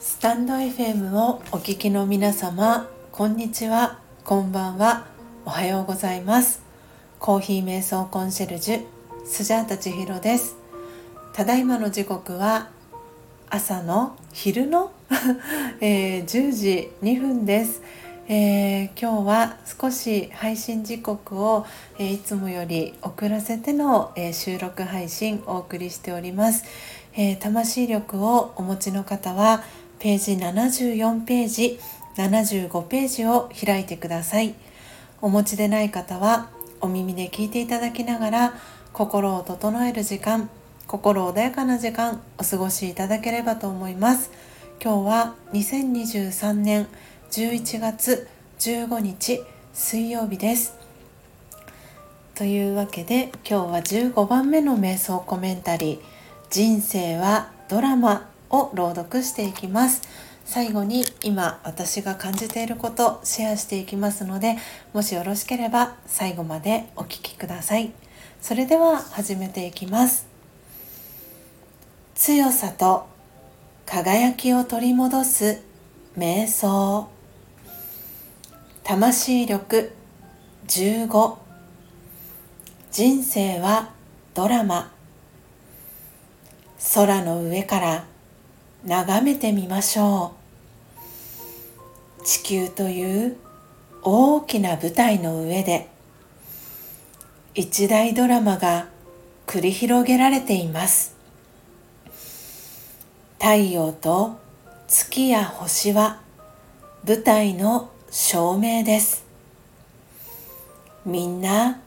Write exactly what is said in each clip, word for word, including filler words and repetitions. スタンド エフエム をお聞きの皆様、こんにちは、こんばんは、おはようございます。コーヒー瞑想コンシェルジュスジャータ千尋です。ただいまの時刻は朝の昼の、えー、じゅうじにふんです。えー、今日は少し配信時刻を、えー、いつもより遅らせての、えー、収録配信をお送りしております。えー、魂力をお持ちの方はページななじゅうよんページ、ななじゅうごページを開いてください。お持ちでない方はお耳で聞いていただきながら心を整える時間、心穏やかな時間お過ごしいただければと思います。今日はにせんにじゅうさんねんじゅういちがつじゅうごにち水曜日です。というわけで今日はじゅうごばんめの瞑想コメンタリー、人生はドラマを朗読していきます。最後に今私が感じていることをシェアしていきますので、もしよろしければ最後までお聞きください。それでは始めていきます。強さと輝きを取り戻す瞑想。魂力じゅうご。人生はドラマ。空の上から眺めてみましょう。地球という大きな舞台の上で一大ドラマが繰り広げられています。太陽と月や星は舞台の照明です。みんな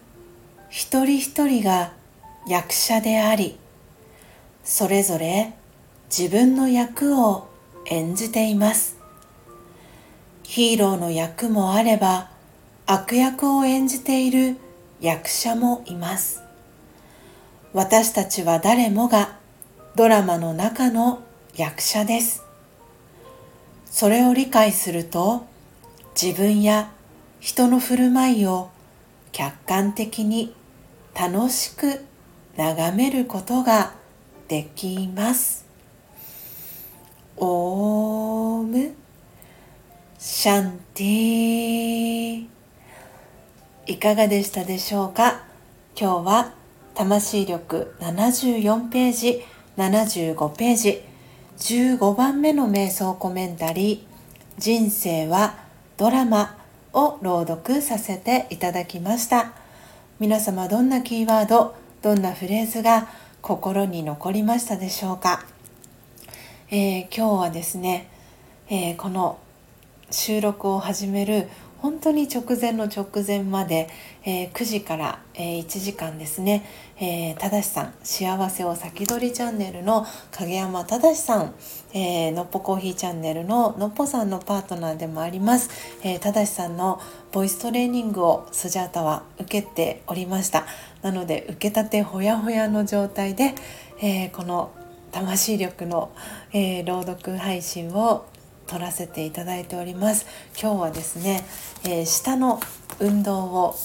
一人一人が役者であり、それぞれ自分の役を演じています。ヒーローの役もあれば、悪役を演じている役者もいます。私たちは誰もがドラマの中の役者です。それを理解すると、自分や人の振る舞いを客観的に楽しく眺めることができます。オームシャンティ。いかがでしたでしょうか。今日は魂力ななじゅうよんページ、ななじゅうごページ、じゅうごばんめの瞑想コメンタリー、人生はドラマを朗読させていただきました。皆様、どんなキーワード、どんなフレーズが心に残りましたでしょうか。えー、今日はですね、えー、この収録を始める本当に直前の直前まで、えー、くじから、えー、いちじかんですね、えー、ただしさん、幸せを先取りチャンネルの影山ただしさん、えー、のっぽコーヒーチャンネルののっぽさんのパートナーでもあります、えー、ただしさんのボイストレーニングをスジャータは受けておりました。なので受けたてほやほやの状態で、えー、この魂力の、えー、朗読配信を撮らせていただいております。今日はですね、えー、舌の運動を、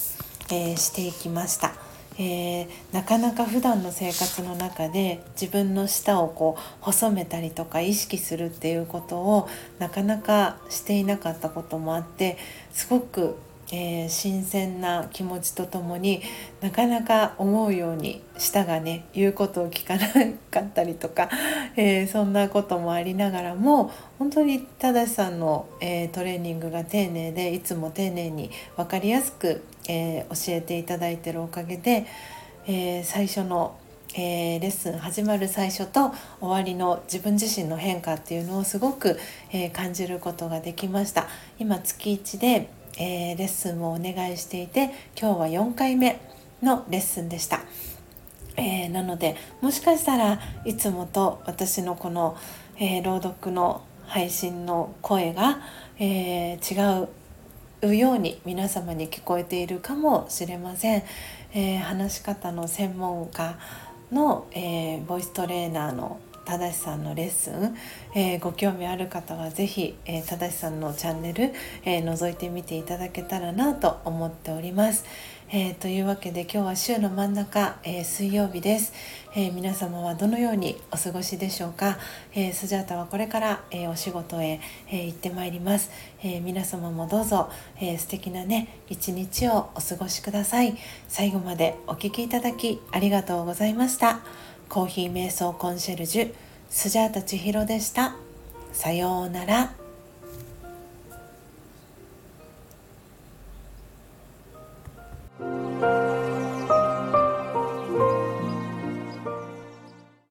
えー、していきました。えー、なかなか普段の生活の中で自分の舌をこう細めたりとか意識するっていうことをなかなかしていなかったこともあって、すごく、えー、新鮮な気持ちとともに、なかなか思うように舌がね、言うことを聞かなかったりとか、えー、そんなこともありながらも、本当にただしさんの、えー、トレーニングが丁寧で、いつも丁寧に分かりやすく、えー、教えていただいているおかげで、えー、最初の、えー、レッスン始まる最初と終わりの自分自身の変化っていうのをすごく、えー、感じることができました。今月いちでえー、レッスンをお願いしていて、今日はよんかいめのレッスンでした。えー、なのでもしかしたらいつもと私のこの、えー、朗読の配信の声が、えー、違うように皆様に聞こえているかもしれません。えー、話し方の専門家の、えー、ボイストレーナーのただしさんのレッスン、えー、ご興味ある方はぜひ、えー、ただしさんのチャンネル、えー、覗いてみていただけたらなと思っております。えー、というわけで今日は週の真ん中、えー、水曜日です、えー、皆様はどのようにお過ごしでしょうか。えー、スジャータはこれから、えー、お仕事へ、えー、行ってまいります。えー、皆様もどうぞ、えー、素敵なね一日をお過ごしください。最後までお聞きいただきありがとうございました。コーヒー瞑想コンシェルジュスジャータ千尋でした。さようなら。